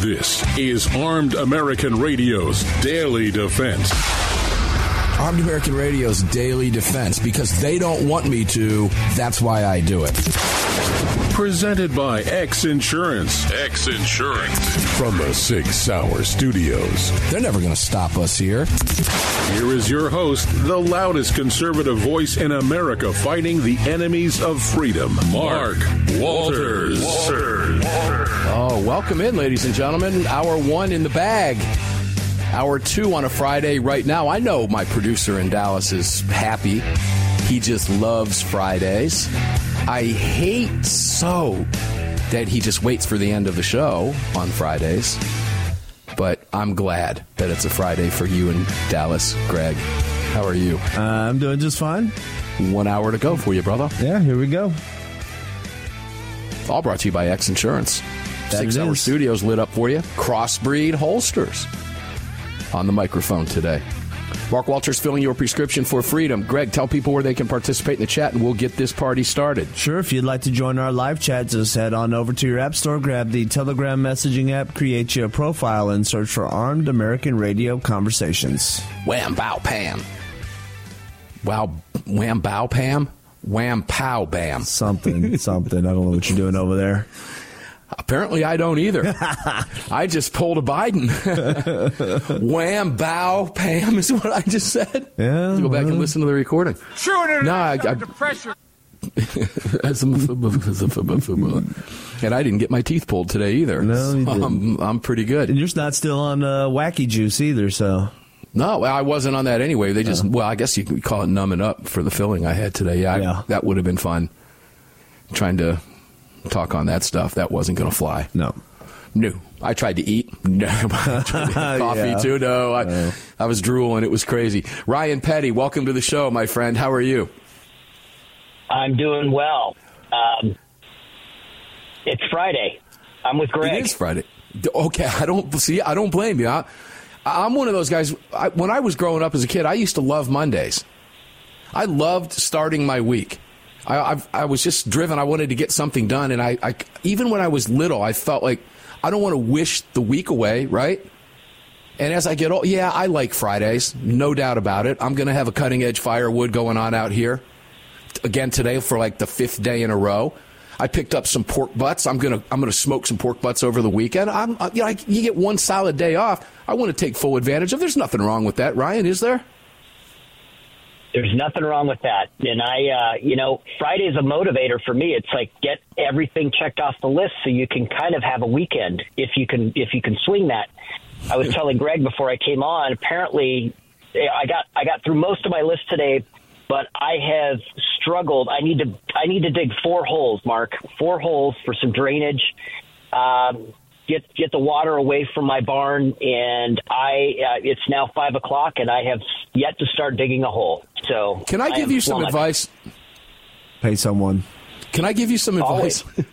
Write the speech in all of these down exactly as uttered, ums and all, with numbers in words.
This is Armed American Radio's Daily Defense. Armed American Radio's Daily Defense, because they don't want me to, that's why I do it. Presented by X-Insurance. X-Insurance. From the Sig Sauer Studios. They're never going to stop us here. Here is your host, the loudest conservative voice in America fighting the enemies of freedom, Mark Walters. Walters. Oh, welcome in, ladies and gentlemen. Hour one in the bag. Hour two on a Friday right now. I know my producer in Dallas is happy. He just loves Fridays. I hate so that he just waits for the end of the show on Fridays. But I'm glad that it's a Friday for you in Dallas, Greg. How are you? Uh, I'm doing just fine. One hour to go for you, brother. Yeah, here we go. All brought to you by X Insurance. Six Hour Studios lit up for you. Crossbreed holsters on the microphone today. Mark Walters filling your prescription for freedom. Greg, tell people where they can participate in the chat, and we'll get this party started. Sure. If you'd like to join our live chat, just head on over to your app store, grab the Telegram messaging app, create your profile, and search for Armed American Radio Conversations. Wham, bow, pam. Wow, wham, bow, pam? Wham, pow, bam. Something, something. I don't know what you're doing over there. Apparently, I don't either. I just pulled a Biden. Wham, bow, Pam is what I just said. Yeah, go back and listen to the recording. Sure, no, no, I, I, under pressure. And I didn't get my teeth pulled today either. No, you didn't. I'm, I'm pretty good. And you're not still on uh, wacky juice either, so. No, I wasn't on that anyway. They just, uh-huh. well, I guess you could call it numbing up for the filling I had today. Yeah, yeah. I, that would have been fun. Trying to talk on that stuff. That wasn't going to fly. No. No. I tried to eat. No. I tried to have coffee, yeah. too. No. I, uh, I was drooling. It was crazy. Ryan Petty, welcome to the show, my friend. How are you? I'm doing well. Um, it's Friday. I'm with Greg. It is Friday. Okay. I don't see. I don't blame you. I, I'm one of those guys. I, when I was growing up as a kid, I used to love Mondays. I loved starting my week. I I've, I was just driven. I wanted to get something done. And I, I even when I was little, I felt like I don't want to wish the week away. Right. And as I get old, yeah, I like Fridays. No doubt about it. I'm going to have a cutting edge firewood going on out here again today for like the fifth day in a row. I picked up some pork butts. I'm going to I'm going to smoke some pork butts over the weekend. I'm you know, I, you get one solid day off. I want to take full advantage of. There's nothing wrong with that. Ryan, is there? There's nothing wrong with that. And I, uh, you know, Friday is a motivator for me. It's like get everything checked off the list so you can kind of have a weekend if you can if you can swing that. I was telling Greg before I came on, apparently I got I got through most of my list today, but I have struggled. I need to I need to dig four holes, Mark, four holes for some drainage. Um Get get the water away from my barn, and I uh, it's now five o'clock, and I have yet to start digging a hole. So can I give I you some flawed. advice? Pay someone. Can I give you some Always. advice?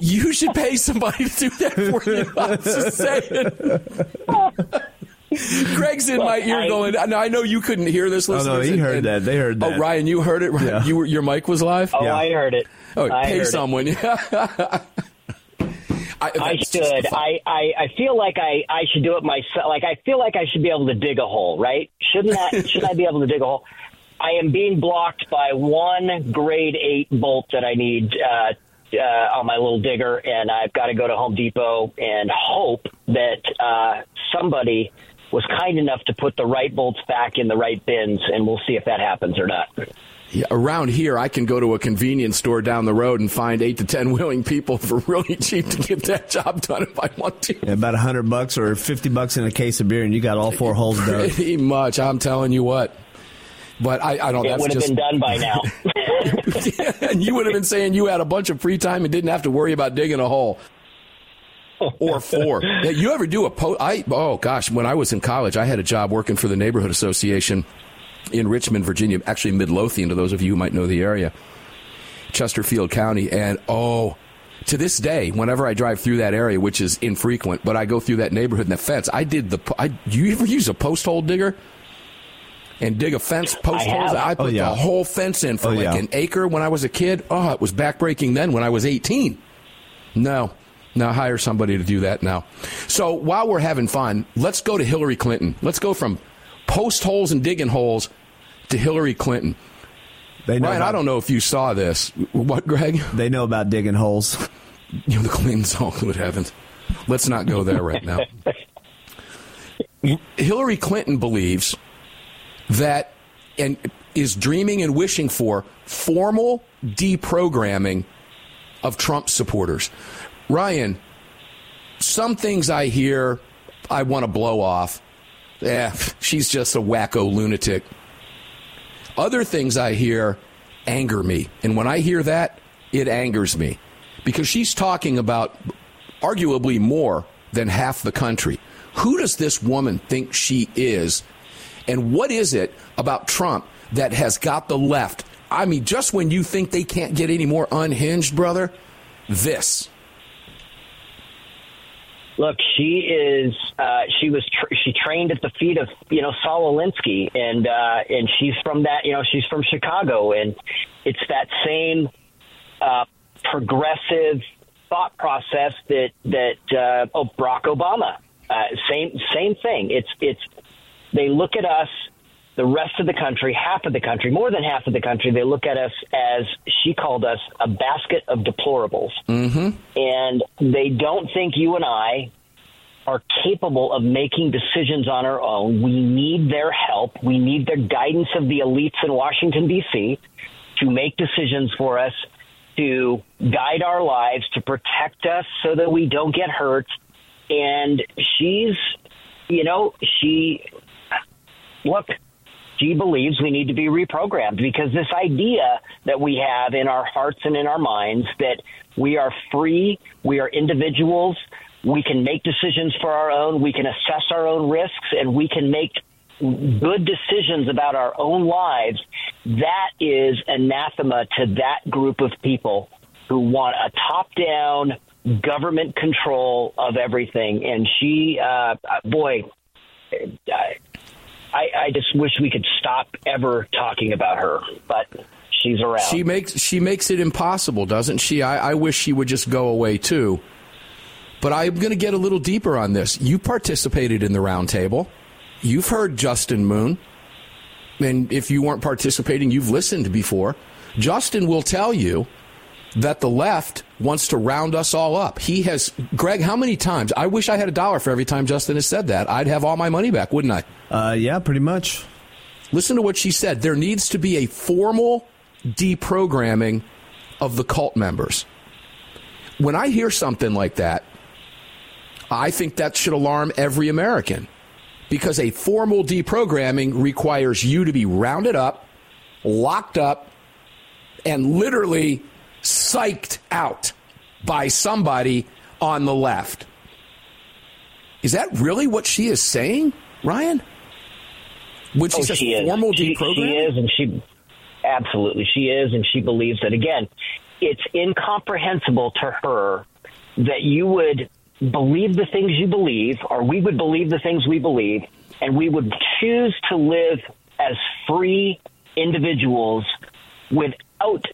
You should pay somebody to do that for you. I'm just saying. Greg's in well, my ear I, going. Now I know you couldn't hear this. Listeners. Oh no, he and, heard and, that. They heard that. Oh, Ryan, you heard it. Right? Yeah. You were, your mic was live. Oh, yeah. I heard it. Oh, I pay someone. Yeah. I, I should. I, I, I feel like I, I should do it myself. Like, I feel like I should be able to dig a hole, right? Shouldn't that, should I be able to dig a hole? I am being blocked by one grade eight bolt that I need uh, uh, on my little digger, and I've got to go to Home Depot and hope that uh, somebody was kind enough to put the right bolts back in the right bins, and we'll see if that happens or not. Yeah, around here, I can go to a convenience store down the road and find eight to ten willing people for really cheap to get that job done if I want to. Yeah, about a hundred bucks or fifty bucks in a case of beer, and you got all four holes done. Pretty much, I'm telling you what. But I, I don't. It would have been done by now. Yeah, and you would have been saying you had a bunch of free time and didn't have to worry about digging a hole. or four. You ever do a post? I oh gosh, when I was in college, I had a job working for the neighborhood association in Richmond, Virginia, actually Midlothian, to those of you who might know the area, Chesterfield County, and oh. To this day, whenever I drive through that area, which is infrequent, but I go through that neighborhood and the fence, I did the. I, you ever use a post hole digger and dig a fence post I holes? Have. I put oh, yeah. the whole fence in for oh, like yeah. an acre when I was a kid. Oh, it was backbreaking then when I was eighteen. No, now hire somebody to do that now. So while we're having fun, let's go to Hillary Clinton. Let's go from post holes and digging holes to Hillary Clinton. They know Ryan, about, I don't know if you saw this. What, Greg? They know about digging holes. You know, the Clintons, oh, good heavens. Let's not go there right now. Hillary Clinton believes that and is dreaming and wishing for formal deprogramming of Trump supporters. Ryan, some things I hear I want to blow off. Yeah, she's just a wacko lunatic. Other things I hear anger me. And when I hear that, it angers me because she's talking about arguably more than half the country. Who does this woman think she is? And what is it about Trump that has got the left? I mean, just when you think they can't get any more unhinged, brother, this. Look, she is. Uh, she was. Tra- she trained at the feet of, you know, Saul Alinsky, and uh, and she's from that. You know, she's from Chicago, and it's that same uh, progressive thought process that that uh, oh, Barack Obama. Uh, same same thing. It's it's. They look at us, the rest of the country, half of the country, more than half of the country. They look at us as, she called us, a basket of deplorables. Mm-hmm. And they don't think you and I are capable of making decisions on our own. We need their help. We need the guidance of the elites in Washington, D C to make decisions for us, to guide our lives, to protect us so that we don't get hurt. And she's, you know, she, look, she believes we need to be reprogrammed because this idea that we have in our hearts and in our minds that we are free, we are individuals, we can make decisions for our own, we can assess our own risks, and we can make good decisions about our own lives, that is anathema to that group of people who want a top-down government control of everything. And she, uh, boy, I, I, I just wish we could stop ever talking about her, but she's around. She makes she makes it impossible, doesn't she? I, I wish she would just go away, too. But I'm going to get a little deeper on this. You participated in the roundtable. You've heard Justin Moon. And if you weren't participating, you've listened before. Justin will tell you that the left wants to round us all up. He has, Greg, how many times? I wish I had a dollar for every time Justin has said that. I'd have all my money back, wouldn't I? Uh, yeah, pretty much. Listen to what she said. There needs to be a formal deprogramming of the cult members. When I hear something like that, I think that should alarm every American because a formal deprogramming requires you to be rounded up, locked up, and literally psyched out by somebody on the left. Is that really what she is saying, Ryan? When she oh, says she formal deprogramming? She, she is, and she absolutely she is, and she believes that. Again, it's incomprehensible to her that you would believe the things you believe, or we would believe the things we believe, and we would choose to live as free individuals without.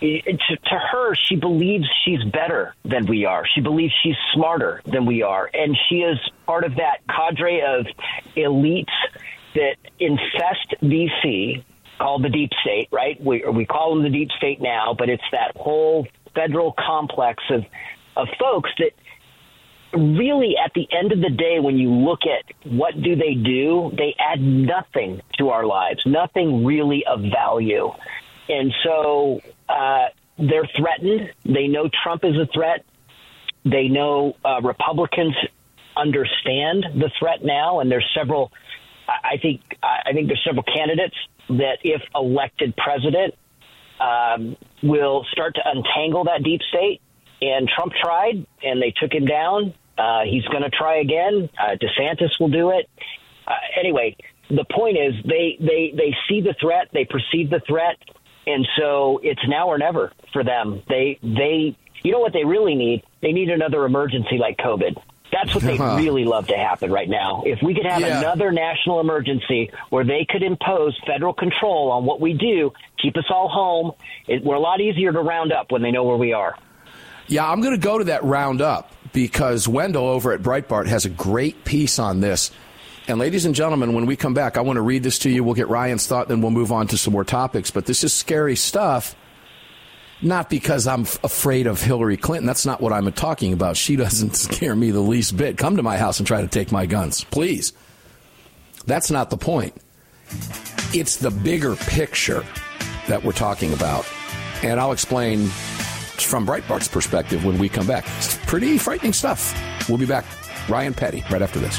It, to, to her, she believes she's better than we are. She believes she's smarter than we are. And she is part of that cadre of elites that infest D C, called the deep state, right? We, we call them the deep state now, but it's that whole federal complex of, of folks that really, at the end of the day, when you look at what do they do, they add nothing to our lives, nothing really of value. And so uh, they're threatened. They know Trump is a threat. They know uh, Republicans understand the threat now. And there's several I think I think there's several candidates that, if elected president, um, will start to untangle that deep state And Trump tried, and they took him down. Uh, he's going to try again. Uh, DeSantis will do it. Uh, anyway, the point is they, they, they see the threat. They perceive the threat. And so it's now or never for them. They they you know what they really need? They need another emergency like COVID. That's what they uh-huh. really love to happen right now. If we could have yeah. another national emergency where they could impose federal control on what we do, keep us all home, it, we're a lot easier to round up when they know where we are. Yeah, I'm going to go to that roundup because Wendell over at Breitbart has a great piece on this. And ladies and gentlemen, when we come back, I want to read this to you. We'll get Ryan's thought, then we'll move on to some more topics. But this is scary stuff. Not because I'm f- afraid of Hillary Clinton. That's not what I'm talking about. She doesn't scare me the least bit. Come to my house and try to take my guns, please. That's not the point. It's the bigger picture that we're talking about. And I'll explain from Breitbart's perspective when we come back. It's pretty frightening stuff. We'll be back. Ryan Petty right after this.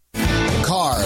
Car,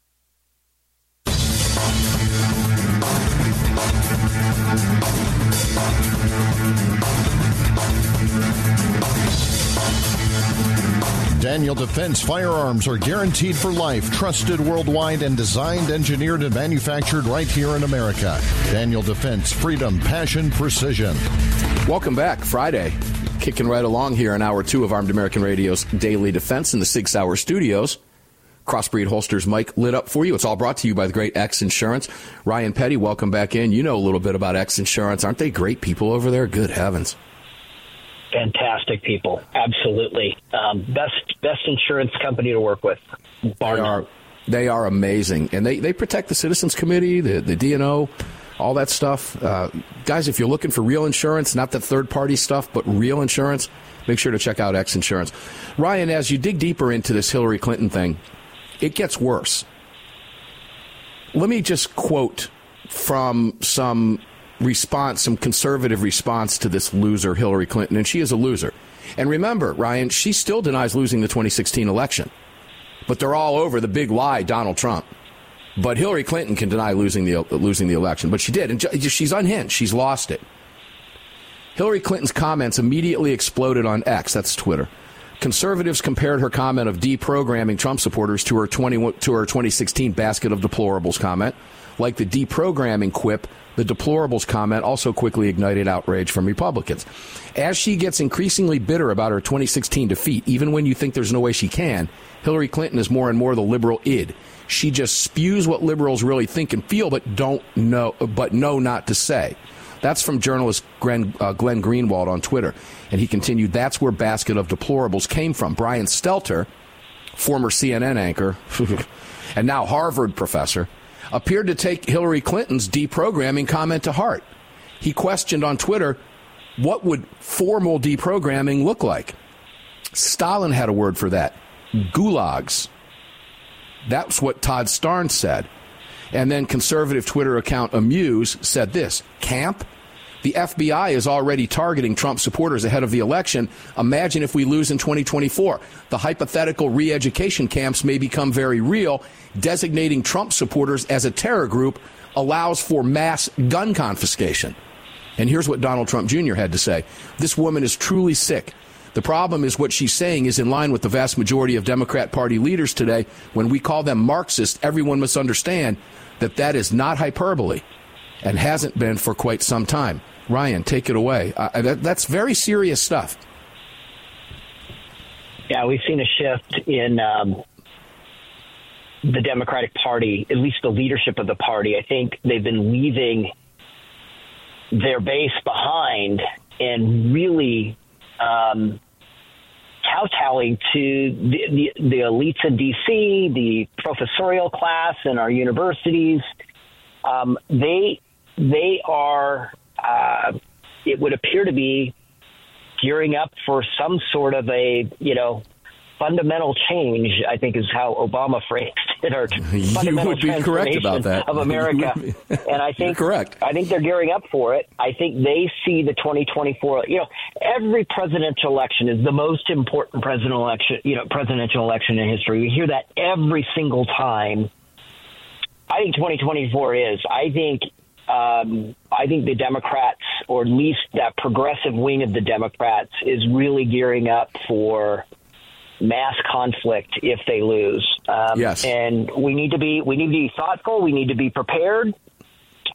Daniel Defense firearms are guaranteed for life, trusted worldwide, and designed, engineered, and manufactured right here in America. Daniel Defense, freedom, passion, precision. Welcome back. Friday, kicking right along here in hour two of Armed American Radio's Daily Defense in the Sig Sauer studios. Crossbreed holsters, Mike, lit up for you. It's all brought to you by the great X-Insurance. Ryan Petty, welcome back in. You know a little bit about X-Insurance. Aren't they great people over there? Good heavens. Fantastic people. Absolutely. Um, best best insurance company to work with. They are, they are amazing. And they, they protect the Citizens Committee, the, the D N O, all that stuff. Uh, guys, if you're looking for real insurance, not the third-party stuff, but real insurance, make sure to check out X-Insurance. Ryan, as you dig deeper into this Hillary Clinton thing, it gets worse. Let me just quote from some... response, some conservative response to this loser, Hillary Clinton, and she is a loser. And remember, Ryan, she still denies losing the twenty sixteen election, but they're all over the big lie, Donald Trump. But Hillary Clinton can deny losing the losing the election, but she did, and she's unhinged. She's lost it. Hillary Clinton's comments immediately exploded on X, that's Twitter. Conservatives compared her comment of deprogramming Trump supporters to her twenty to her twenty sixteen basket of deplorables comment. Like the deprogramming quip, the deplorables comment also quickly ignited outrage from Republicans. As she gets increasingly bitter about her twenty sixteen defeat, even when you think there's no way she can, Hillary Clinton is more and more the liberal id. She just spews what liberals really think and feel, but don't know, but know not to say. That's from journalist Glenn, uh, Glenn Greenwald on Twitter. And he continued, that's where basket of deplorables came from. Brian Stelter, former C N N anchor and now Harvard professor, appeared to take Hillary Clinton's deprogramming comment to heart. He questioned on Twitter, what would formal deprogramming look like? Stalin had a word for that. Gulags. That's what Todd Starnes said. And then conservative Twitter account Amuse said this, camp? The F B I is already targeting Trump supporters ahead of the election. Imagine if we lose in twenty twenty-four. The hypothetical re-education camps may become very real. Designating Trump supporters as a terror group allows for mass gun confiscation. And here's what Donald Trump Junior had to say. This woman is truly sick. The problem is what she's saying is in line with the vast majority of Democrat Party leaders today. When we call them Marxist, everyone must understand that that is not hyperbole and hasn't been for quite some time. Ryan, take it away. Uh, that, that's very serious stuff. Yeah, we've seen a shift in um, the Democratic Party, at least the leadership of the party. I think they've been leaving their base behind and really um, kowtowing to the, the, the elites in D C, the professorial class in our universities. Um, they they are... Uh, it would appear to be gearing up for some sort of a, you know, fundamental change, I think is how Obama phrased it, or fundamental transformation of America. Be, and I think correct. I think they're gearing up for it. I think they see the twenty twenty-four, you know, every presidential election is the most important presidential election, you know, presidential election in history. We hear that every single time. I think twenty twenty-four is. I think Um, I think the Democrats, or at least that progressive wing of the Democrats, is really gearing up for mass conflict if they lose. Um, yes. And we need to be we need to be thoughtful. We need to be prepared.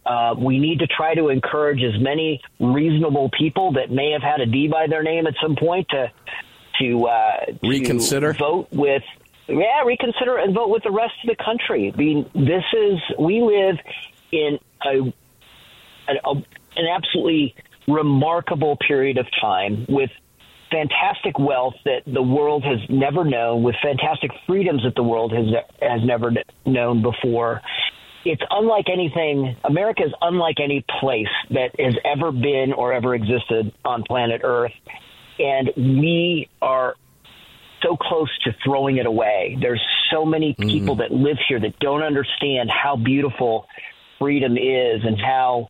Uh, we need to try to encourage as many reasonable people that may have had a D by their name at some point to to, uh, to reconsider, vote with. Yeah, reconsider and vote with the rest of the country. I mean, this is we live in. A, a, an absolutely remarkable period of time with fantastic wealth that the world has never known, with fantastic freedoms that the world has has never known before. It's unlike anything. America is unlike any place that has ever been or ever existed on planet Earth. And we are so close to throwing it away. There's so many people mm-hmm. that live here that don't understand how beautiful freedom is and how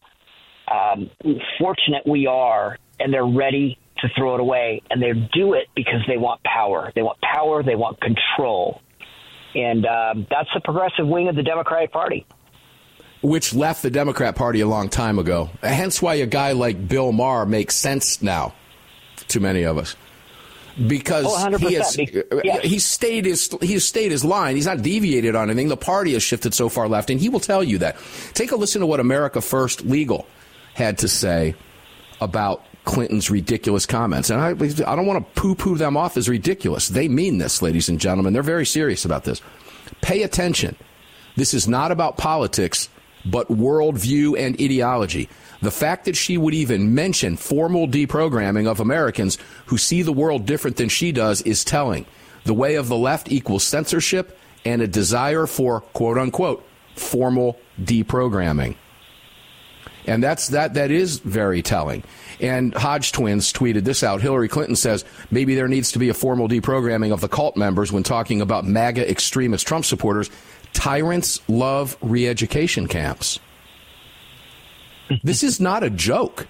um, fortunate we are. And they're ready to throw it away. And they do it because they want power. They want power. They want control. And um, that's the progressive wing of the Democratic Party, which left the Democrat Party a long time ago. Hence why a guy like Bill Maher makes sense now to many of us. Because oh, he has yeah. he stayed his he stayed his line. He's not deviated on anything. The party has shifted so far left, and he will tell you that. Take a listen to what America First Legal had to say about Clinton's ridiculous comments. And I, I don't want to poo-poo them off as ridiculous. They mean this, ladies and gentlemen. They're very serious about this. Pay attention. This is not about politics, but worldview and ideology. The fact that she would even mention formal deprogramming of Americans who see the world different than she does is telling. The way of the left equals censorship and a desire for, quote unquote, formal deprogramming. And that's that. That is very telling. And Hodge Twins tweeted this out. Hillary Clinton says maybe there needs to be a formal deprogramming of the cult members when talking about MAGA extremist Trump supporters. Tyrants love re-education camps. This is not a joke,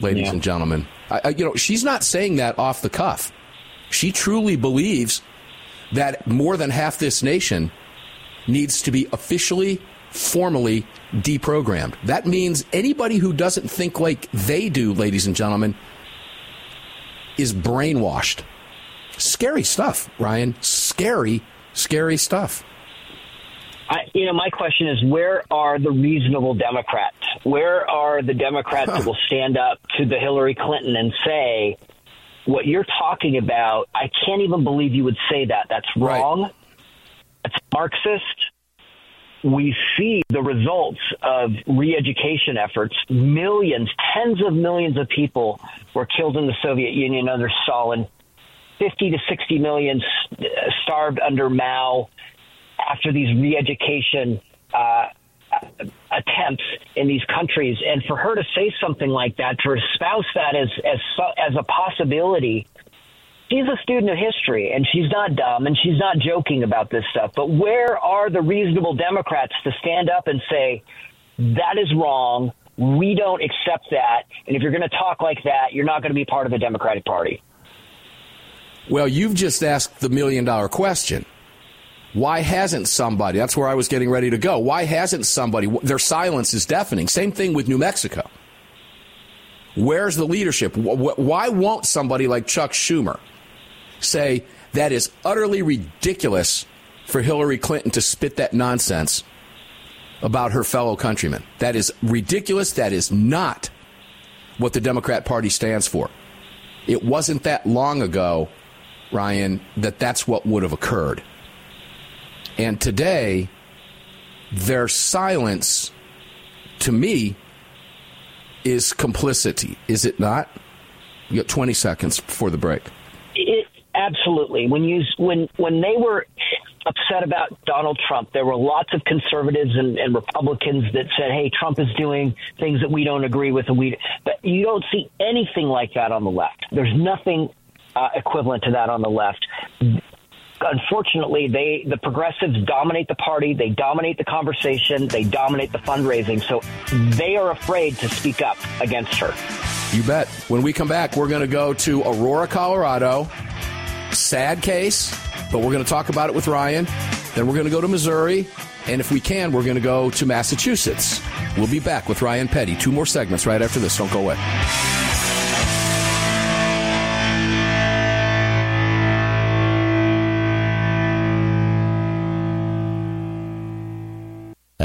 ladies yeah. and gentlemen. I, I, you know, she's not saying that off the cuff. She truly believes that more than half this nation needs to be officially, formally deprogrammed. That means anybody who doesn't think like they do, ladies and gentlemen, is brainwashed. Scary stuff, Ryan. Scary, scary stuff. I, you know, my question is, where are the reasonable Democrats? Where are the Democrats huh. that will stand up to the Hillary Clinton and say, what you're talking about, I can't even believe you would say that. That's wrong. Right. That's Marxist. We see the results of re-education efforts. Millions, tens of millions of people were killed in the Soviet Union under Stalin. fifty to sixty million starved under Mao. After these re-education uh, attempts in these countries, and for her to say something like that, to espouse that as as as a possibility, she's a student of history, and she's not dumb, and she's not joking about this stuff. But where are the reasonable Democrats to stand up and say that is wrong? We don't accept that, and if you're going to talk like that, you're not going to be part of the Democratic Party. Well, you've just asked the million-dollar question. Why hasn't somebody? That's where I was getting ready to go. Why hasn't somebody? Their silence is deafening. Same thing with New Mexico. Where's the leadership? Why won't somebody like Chuck Schumer say that is utterly ridiculous for Hillary Clinton to spit that nonsense about her fellow countrymen? That is ridiculous. That is not what the Democrat Party stands for. It wasn't that long ago, Ryan, that that's what would have occurred. And today, their silence, to me, is complicity. Is it not? You got twenty seconds before the break. It, absolutely. When you when when they were upset about Donald Trump, there were lots of conservatives and, and Republicans that said, hey, Trump is doing things that we don't agree with. And we, but you don't see anything like that on the left. There's nothing uh, equivalent to that on the left. Unfortunately, they the progressives dominate the party. They dominate the conversation. They dominate the fundraising. So they are afraid to speak up against her. You bet. When we come back, we're going to go to Aurora, Colorado. Sad case, but we're going to talk about it with Ryan. Then we're going to go to Missouri. And if we can, we're going to go to Massachusetts. We'll be back with Ryan Petty. Two more segments right after this. Don't go away.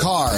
Car,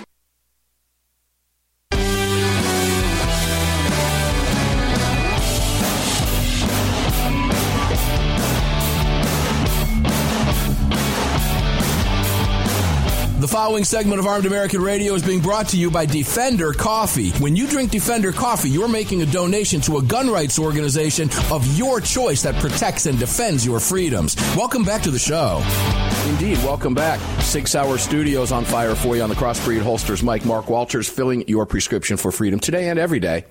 The following segment of Armed American Radio is being brought to you by Defender Coffee. When you drink Defender Coffee, you're making a donation to a gun rights organization of your choice that protects and defends your freedoms. Welcome back to the show. Indeed, welcome back. Six Hour Studios on fire for you on the Crossbreed Holsters. Mike, Mark Walters filling your prescription for freedom today and every day,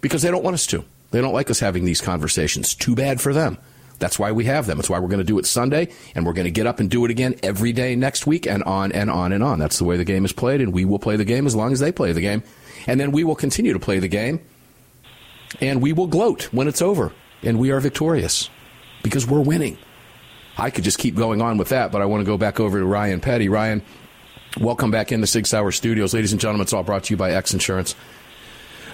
because they don't want us to. They don't like us having these conversations. Too bad for them. That's why we have them. That's why we're going to do it Sunday, and we're going to get up and do it again every day next week, and on and on and on. That's the way the game is played, and we will play the game as long as they play the game. And then we will continue to play the game, and we will gloat when it's over, and we are victorious because we're winning. I could just keep going on with that, but I want to go back over to Ryan Petty. Ryan, Welcome back into Sig Sauer Studios. Ladies and gentlemen, it's all brought to you by X-Insurance.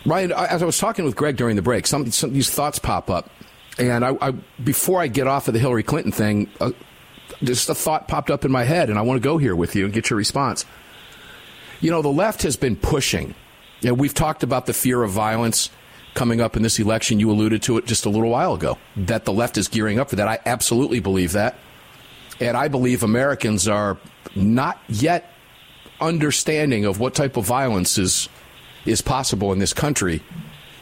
Ryan, as I was talking with Greg during the break, some, some of these thoughts pop up. And I, I, before I get off of the Hillary Clinton thing, uh, just a thought popped up in my head, and I want to go here with you and get your response. You know, the left has been pushing. You know, we've talked about the fear of violence coming up in this election. You alluded to it just a little while ago, that the left is gearing up for that. I absolutely believe that. And I believe Americans are not yet understanding of what type of violence is is possible in this country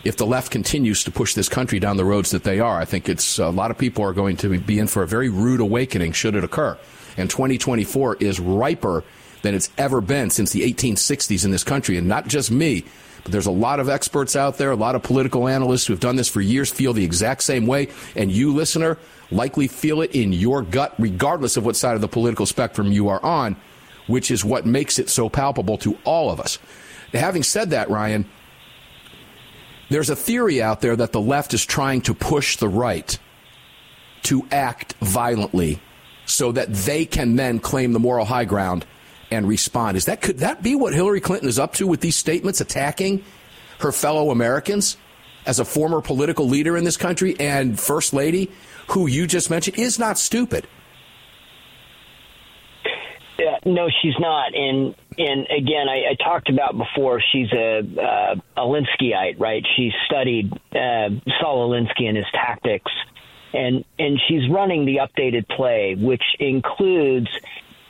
if the left continues to push this country down the roads that they are. I think it's a lot of people are going to be in for a very rude awakening should it occur. And twenty twenty-four is riper than it's ever been since the eighteen sixties in this country. And not just me, but there's a lot of experts out there, a lot of political analysts who have done this for years, feel the exact same way. And you, listener, likely feel it in your gut, regardless of what side of the political spectrum you are on, which is what makes it so palpable to all of us. Having said that, Ryan, there's a theory out there that the left is trying to push the right to act violently so that they can then claim the moral high ground and respond. Is that could that be what Hillary Clinton is up to with these statements, attacking her fellow Americans as a former political leader in this country and first lady, who you just mentioned, is not stupid? Uh, no, she's not. And and again, I, I talked about before, she's a uh, Alinskyite, right? She studied uh, Saul Alinsky and his tactics, and and she's running the updated play, which includes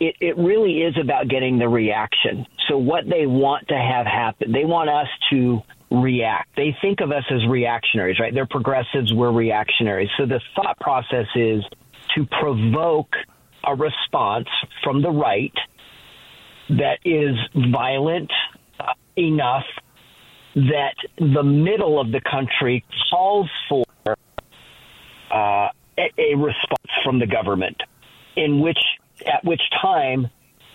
it, it really is about getting the reaction. So what they want to have happen, they want us to react. They think of us as reactionaries, right? They're progressives, we're reactionaries. So the thought process is to provoke a response from the right that is violent uh, enough that the middle of the country calls for uh, a, a response from the government, in which at which time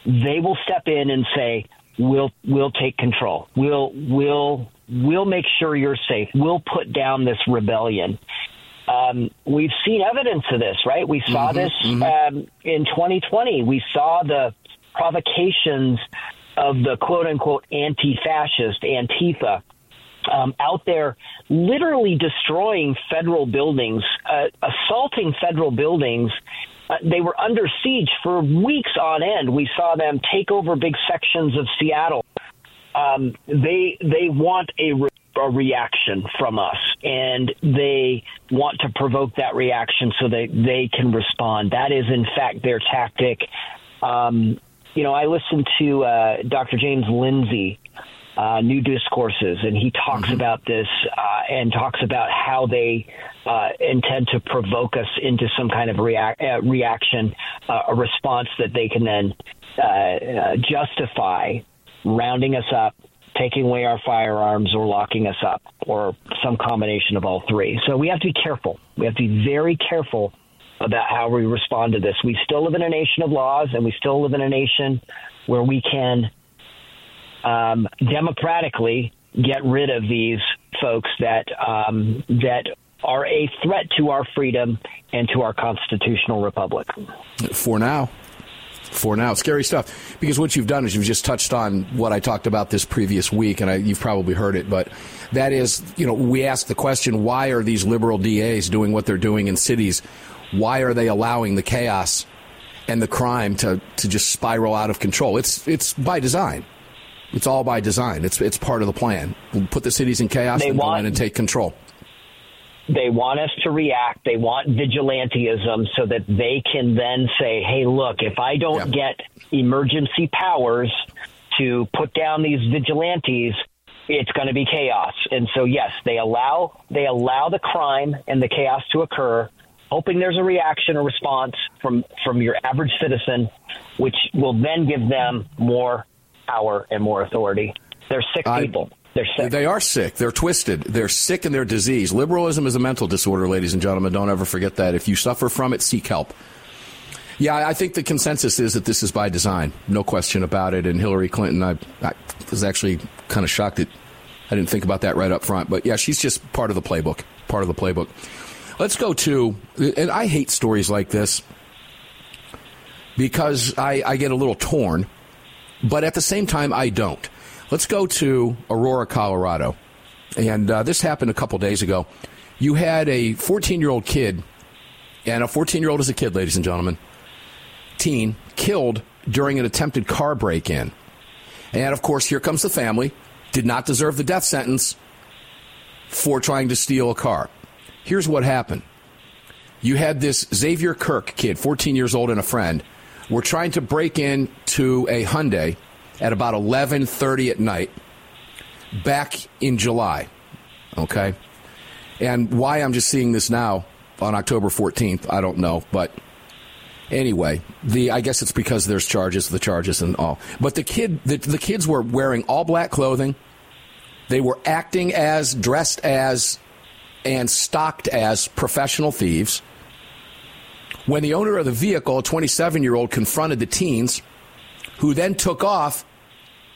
they will step in and say, we'll we'll take control. We'll we'll we'll make sure you're safe. We'll put down this rebellion. Um, we've seen evidence of this, right? We saw mm-hmm, this mm-hmm. Um, in twenty twenty. We saw the provocations of the quote-unquote anti-fascist, Antifa, um, out there literally destroying federal buildings, uh, assaulting federal buildings. Uh, they were under siege for weeks on end. We saw them take over big sections of Seattle. Um, they they want a re- a reaction from us, and they want to provoke that reaction so that they can respond. That is, in fact, their tactic. Um, you know, I listened to uh, Doctor James Lindsay, uh, New Discourses, and he talks mm-hmm. about this uh, and talks about how they uh, intend to provoke us into some kind of reac- uh, reaction, uh, a response that they can then uh, uh, justify rounding us up, taking away our firearms, or locking us up, or some combination of all three. So we have to be careful. We have to be very careful about how we respond to this. We still live in a nation of laws, and we still live in a nation where we can um, democratically get rid of these folks that um, that are a threat to our freedom and to our constitutional republic. For now. For now. Scary stuff, because what you've done is you've just touched on what I talked about this previous week, and I, you've probably heard it, but that is, you know, we asked the question, why are these liberal D As doing what they're doing in cities? Why are they allowing the chaos and the crime to, to just spiral out of control? It's it's by design. It's all by design. It's it's part of the plan. We'll put the cities in chaos they and want- go in and take control. They want us to react. They want vigilantism so that they can then say, hey, look, if I don't yeah. get emergency powers to put down these vigilantes, it's going to be chaos. And so, yes, they allow they allow the crime and the chaos to occur, hoping there's a reaction or response from from your average citizen, which will then give them more power and more authority. They're sick I- people. They're sick. They are sick. They're twisted. They're sick and they're diseased. Liberalism is a mental disorder, ladies and gentlemen. Don't ever forget that. If you suffer from it, seek help. Yeah, I think the consensus is that this is by design. No question about it. And Hillary Clinton, I, I was actually kind of shocked that I didn't think about that right up front. But, yeah, she's just part of the playbook, part of the playbook. Let's go to, and I hate stories like this because I, I get a little torn but at the same time, I don't. Let's go to Aurora, Colorado. And uh, this happened a couple days ago. You had a fourteen-year-old kid, and a fourteen-year-old is a kid, ladies and gentlemen, teen, killed during an attempted car break-in. And, of course, here comes the family. Did not deserve the death sentence for trying to steal a car. Here's what happened. You had this Xavier Kirk kid, fourteen years old, and a friend, were trying to break into a Hyundai at about eleven thirty at night back in July, okay? And why I'm just seeing this now on October fourteenth, I don't know, but anyway, the I guess it's because there's charges, the charges and all. But the kid, the, the kids were wearing all black clothing. They were acting as, dressed as, and stocked as professional thieves. When the owner of the vehicle, a twenty-seven-year-old, confronted the teens, who then took off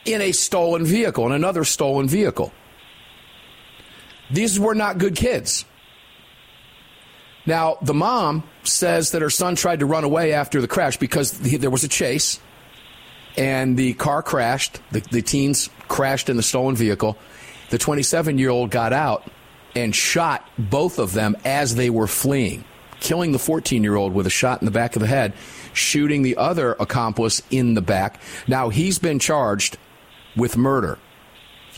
in a stolen vehicle, in another stolen vehicle. These were not good kids. Now, the mom says that her son tried to run away after the crash because there was a chase, and the car crashed. The, the teens crashed in the stolen vehicle. The twenty-seven-year-old got out and shot both of them as they were fleeing, killing the fourteen-year-old with a shot in the back of the head, shooting the other accomplice in the back. Now, he's been charged with murder.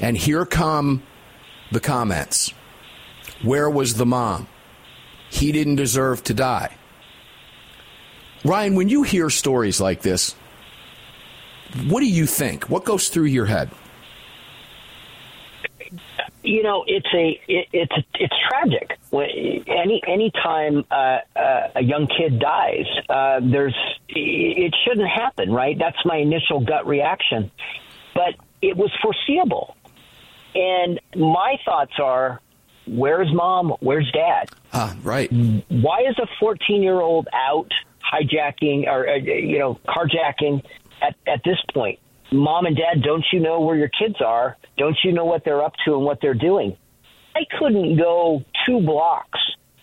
And here come the comments. Where was the mom? He didn't deserve to die. Ryan, when you hear stories like this, what do you think? What goes through your head? You know, it's a it, it's it's tragic. When any any time uh, uh, a young kid dies, uh, there's it shouldn't happen, right? That's my initial gut reaction, but it was foreseeable. And my thoughts are, where's mom? Where's dad? Ah, right. Why is a fourteen-year-old out hijacking or uh, you know carjacking at at this point? Mom and dad, don't you know where your kids are? Don't you know what they're up to and what they're doing? I couldn't go two blocks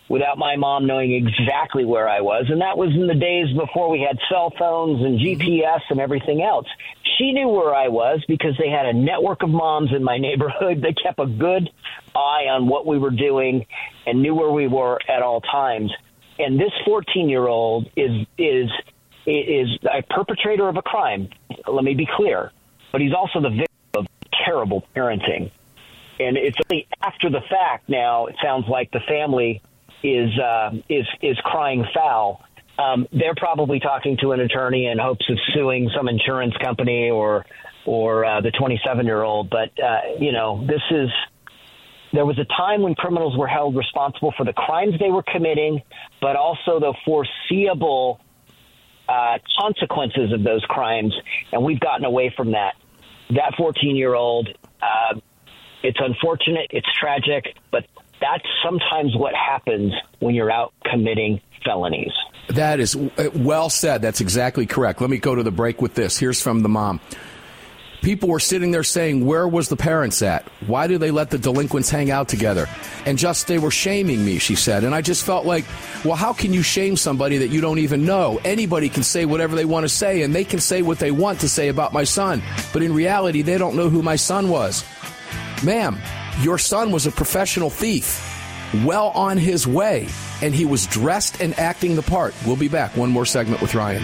without my mom knowing exactly where I was, and that was in the days before we had cell phones and G P S and everything else. She knew where I was because they had a network of moms in my neighborhood. They kept a good eye on what we were doing and knew where we were at all times. And this fourteen-year-old is is – is a perpetrator of a crime, let me be clear, but he's also the victim of terrible parenting. And it's only after the fact now, it sounds like the family is uh, is is crying foul. Um, they're probably talking to an attorney in hopes of suing some insurance company or or uh, the twenty-seven-year-old. But, uh, you know, this is there was a time when criminals were held responsible for the crimes they were committing, but also the foreseeable Uh, consequences of those crimes, and we've gotten away from that. That fourteen-year-old, uh, it's unfortunate, it's tragic, but that's sometimes what happens when you're out committing felonies. That is well said. That's exactly correct. Let me go to the break with this. Here's from the mom. People were sitting there saying, where was the parents at? Why do they let the delinquents hang out together? And just they were shaming me, she said. And I just felt like, well, how can you shame somebody that you don't even know? Anybody can say whatever they want to say, and they can say what they want to say about my son. But in reality, they don't know who my son was. Ma'am, your son was a professional thief, well on his way, and he was dressed and acting the part. We'll be back. One more segment with Ryan.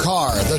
Car, the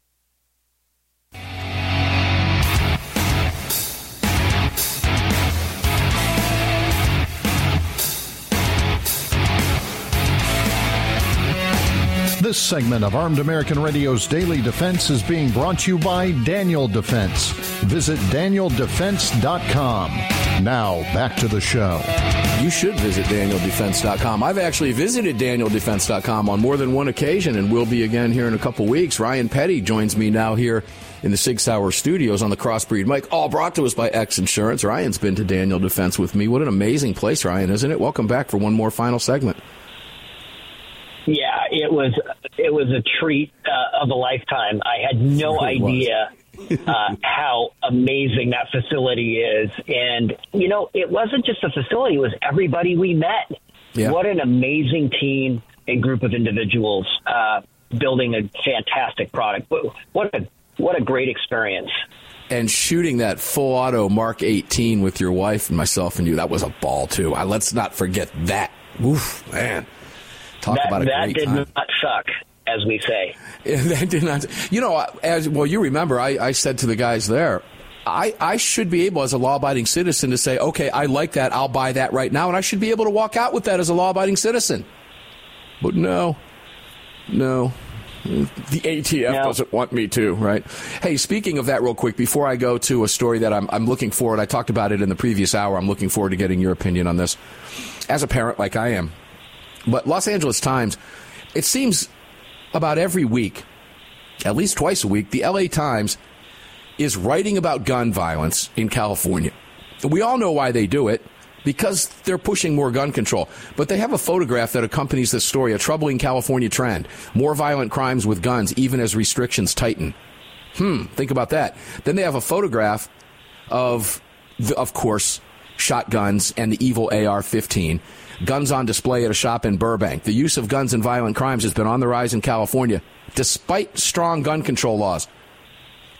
This segment of Armed American Radio's Daily Defense is being brought to you by Daniel Defense. Visit daniel defense dot com. Now, back to the show. You should visit daniel defense dot com. I've actually visited daniel defense dot com on more than one occasion and will be again here in a couple weeks. Ryan Petty joins me now here in the Sig Sauer studios on the Crossbreed mic, all brought to us by X Insurance. Ryan's been to Daniel Defense with me. What an amazing place, Ryan, isn't it? Welcome back for one more final segment. Yeah, it was it was a treat uh, of a lifetime. I had no idea uh, how amazing that facility is. And, you know, it wasn't just the facility. It was everybody we met. Yeah. What an amazing team and group of individuals uh, building a fantastic product. What a, what a great experience. And shooting that full auto Mark eighteen with your wife and myself and you, that was a ball, too. I, let's not forget that. Oof, man. Talk that about a that great did time. Not suck, as we say. That did not. You know, as well, you remember, I, I said to the guys there, I, I should be able as a law-abiding citizen to say, okay, I like that, I'll buy that right now, and I should be able to walk out with that as a law-abiding citizen. But no, no, The A T F no. doesn't want me to, right? Hey, speaking of that real quick, before I go to a story that I'm, I'm looking forward, I talked about it in the previous hour, I'm looking forward to getting your opinion on this, as a parent like I am. But Los Angeles Times, it seems about every week, at least twice a week, the L A Times is writing about gun violence in California. We all know why they do it, because they're pushing more gun control. But they have a photograph that accompanies this story, a troubling California trend. More violent crimes with guns, even as restrictions tighten. Hmm, think about that. Then they have a photograph of, the, of course, shotguns and the evil A R fifteen. Guns on display at a shop in Burbank. The use of guns in violent crimes has been on the rise in California, despite strong gun control laws.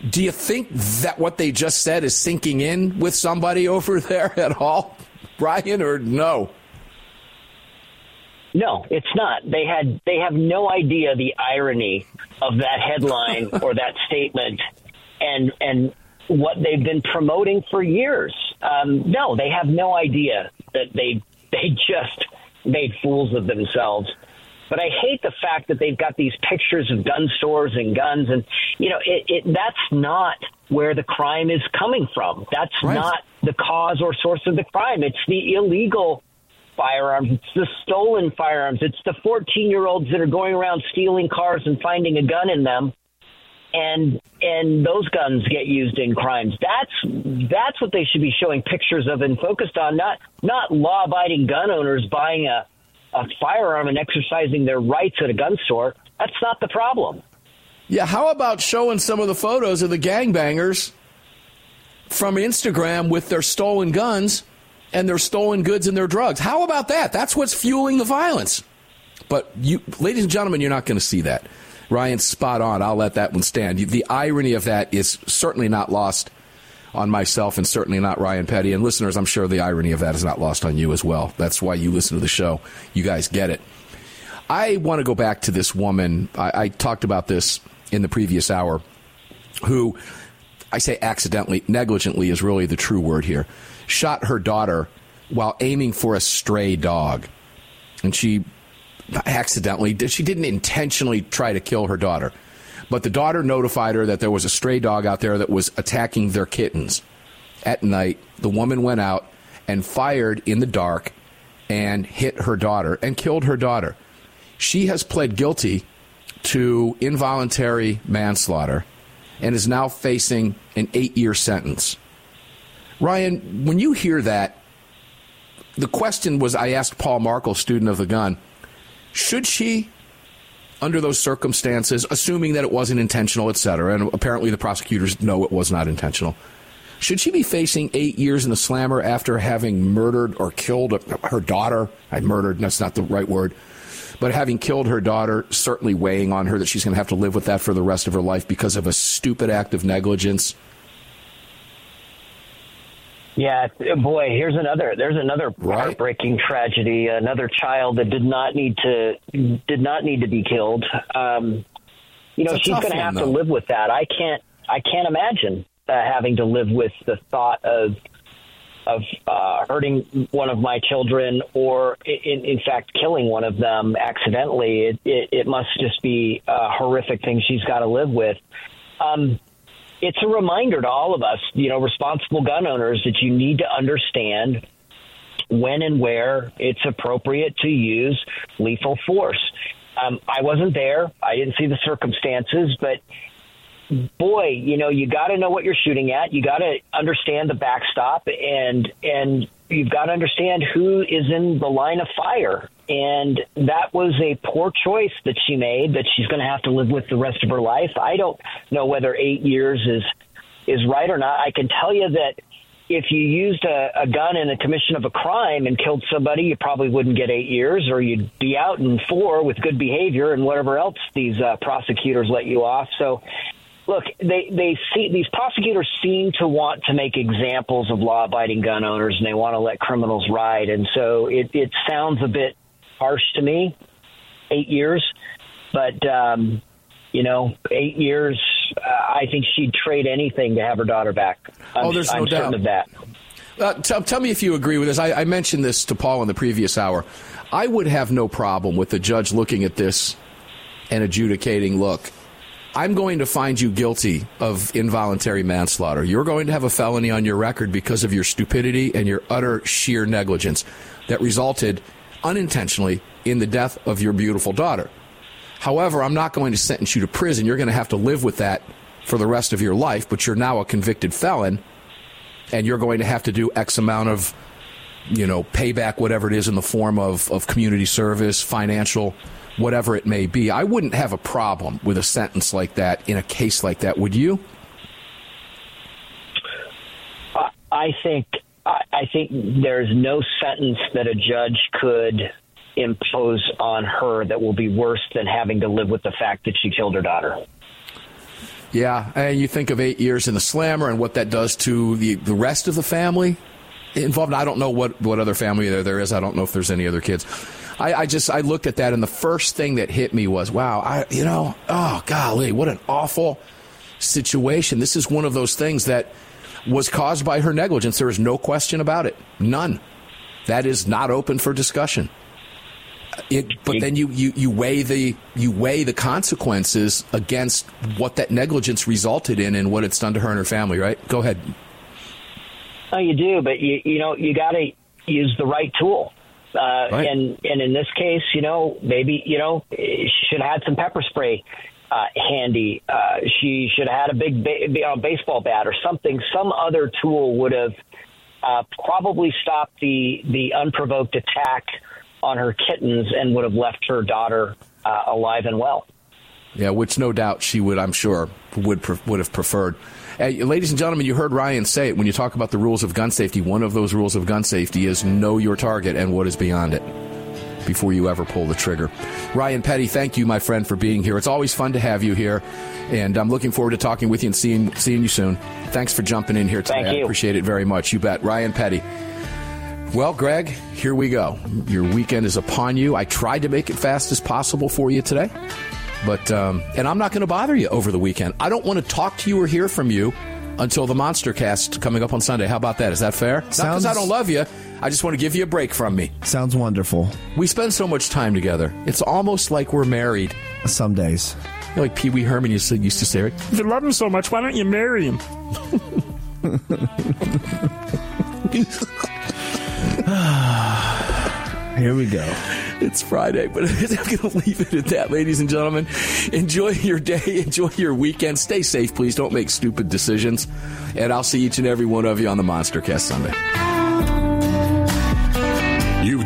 Do you think that what they just said is sinking in with somebody over there at all, Brian, or no? No, it's not. They had they have no idea the irony of that headline or that statement and and what they've been promoting for years. Um, no, they have no idea that they they just made fools of themselves. But I hate the fact that they've got these pictures of gun stores and guns. And, you know, it, it, that's not where the crime is coming from. That's right. Not the cause or source of the crime. It's the illegal firearms. It's the stolen firearms. It's the fourteen-year-olds that are going around stealing cars and finding a gun in them. And and those guns get used in crimes. That's that's what they should be showing pictures of and focused on, not not law-abiding gun owners buying a a firearm and exercising their rights at a gun store. That's not the problem. Yeah, how about showing some of the photos of the gangbangers from Instagram with their stolen guns and their stolen goods and their drugs? How about that? That's what's fueling the violence. But, you, ladies and gentlemen, you're not going to see that. Ryan's spot on. I'll let that one stand. The irony of that is certainly not lost on myself and certainly not Ryan Petty. And listeners, I'm sure the irony of that is not lost on you as well. That's why you listen to the show. You guys get it. I want to go back to this woman. I, I talked about this in the previous hour, who I say accidentally, negligently is really the true word here, shot her daughter while aiming for a stray dog. And she accidentally, she didn't intentionally try to kill her daughter. But the daughter notified her that there was a stray dog out there that was attacking their kittens. At night, the woman went out and fired in the dark and hit her daughter and killed her daughter. She has pled guilty to involuntary manslaughter and is now facing an eight-year sentence. Ryan, when you hear that, the question was, I asked Paul Markle, student of the gun, should she, under those circumstances, assuming that it wasn't intentional, et cetera, and apparently the prosecutors know it was not intentional, should she be facing eight years in the slammer after having murdered or killed her daughter? I murdered, that's not the right word. But having killed her daughter, certainly weighing on her that she's going to have to live with that for the rest of her life because of a stupid act of negligence. Yeah, boy, here's another there's another right. heartbreaking tragedy, another child that did not need to did not need to be killed. Um, you know, she's going to have though. to live with that. I can't I can't imagine uh, having to live with the thought of of uh, hurting one of my children or in, in fact, killing one of them accidentally. It, it, it must just be a horrific thing she's got to live with. Um It's a reminder to all of us, you know, responsible gun owners, that you need to understand when and where it's appropriate to use lethal force. Um, I wasn't there. I didn't see the circumstances. But, boy, you know, you got to know what you're shooting at. You got to understand the backstop. And and you've got to understand who is in the line of fire. And that was a poor choice that she made, that she's going to have to live with the rest of her life. I don't know whether eight years is is right or not. I can tell you that if you used a, a gun in the commission of a crime and killed somebody, you probably wouldn't get eight years, or you'd be out in four with good behavior and whatever else these uh, prosecutors let you off. So, look, they, they see these prosecutors seem to want to make examples of law-abiding gun owners, and they want to let criminals ride. And so it, it sounds a bit harsh to me, eight years. But, um, you know, eight years, uh, I think she'd trade anything to have her daughter back. I'm, oh, there's no I'm doubt. certain of that. Uh, t- tell me if you agree with this. I, I mentioned this to Paul in the previous hour. I would have no problem with the judge looking at this and adjudicating, look, I'm going to find you guilty of involuntary manslaughter. You're going to have a felony on your record because of your stupidity and your utter sheer negligence that resulted unintentionally in the death of your beautiful daughter. However, I'm not going to sentence you to prison. You're going to have to live with that for the rest of your life, but you're now a convicted felon, and you're going to have to do X amount of, you know, payback, whatever it is in the form of, of community service, financial, whatever it may be. I wouldn't have a problem with a sentence like that in a case like that, would you? I think I think there's no sentence that a judge could impose on her that will be worse than having to live with the fact that she killed her daughter. Yeah, and you think of eight years in the slammer and what that does to the, the rest of the family involved. I don't know what, what other family there, there is. I don't know if there's any other kids. I, I just I looked at that, and the first thing that hit me was, wow, I you know, oh, golly, what an awful situation. This is one of those things that was caused by her negligence. There is no question about it. None. That is not open for discussion. It, but then you, you, you weigh the you weigh the consequences against what that negligence resulted in and what it's done to her and her family, right? Go ahead. Oh, you do, but you you know you got to use the right tool, uh, right. and and in this case, you know maybe you know she should have had some pepper spray uh, handy. Uh, she should have had a big ba- baseball bat or something. Some other tool would have uh, probably stopped the the unprovoked attack on her kittens and would have left her daughter uh, alive and well. Yeah, which no doubt she would, I'm sure, would pre- would have preferred. Hey, ladies and gentlemen, you heard Ryan say it. When you talk about the rules of gun safety, one of those rules of gun safety is know your target and what is beyond it before you ever pull the trigger. Ryan Petty, thank you, my friend, for being here. It's always fun to have you here, and I'm looking forward to talking with you and seeing seeing you soon. Thanks for jumping in here today. Thank you. I appreciate it very much. You bet. Ryan Petty. Well, Greg, here we go. Your weekend is upon you. I tried to make it fast as possible for you today, but um, and I'm not going to bother you over the weekend. I don't want to talk to you or hear from you until the Monster Cast coming up on Sunday. How about that? Is that fair? Sounds, not because I don't love you. I just want to give you a break from me. Sounds wonderful. We spend so much time together. It's almost like we're married. Some days. You know, like Pee Wee Herman used to, used to say, if you love him so much, why don't you marry him? Here we go. It's Friday, but I'm going to leave it at that, ladies and gentlemen. Enjoy your day. Enjoy your weekend. Stay safe, please. Don't make stupid decisions. And I'll see each and every one of you on the MonsterCast Sunday. You've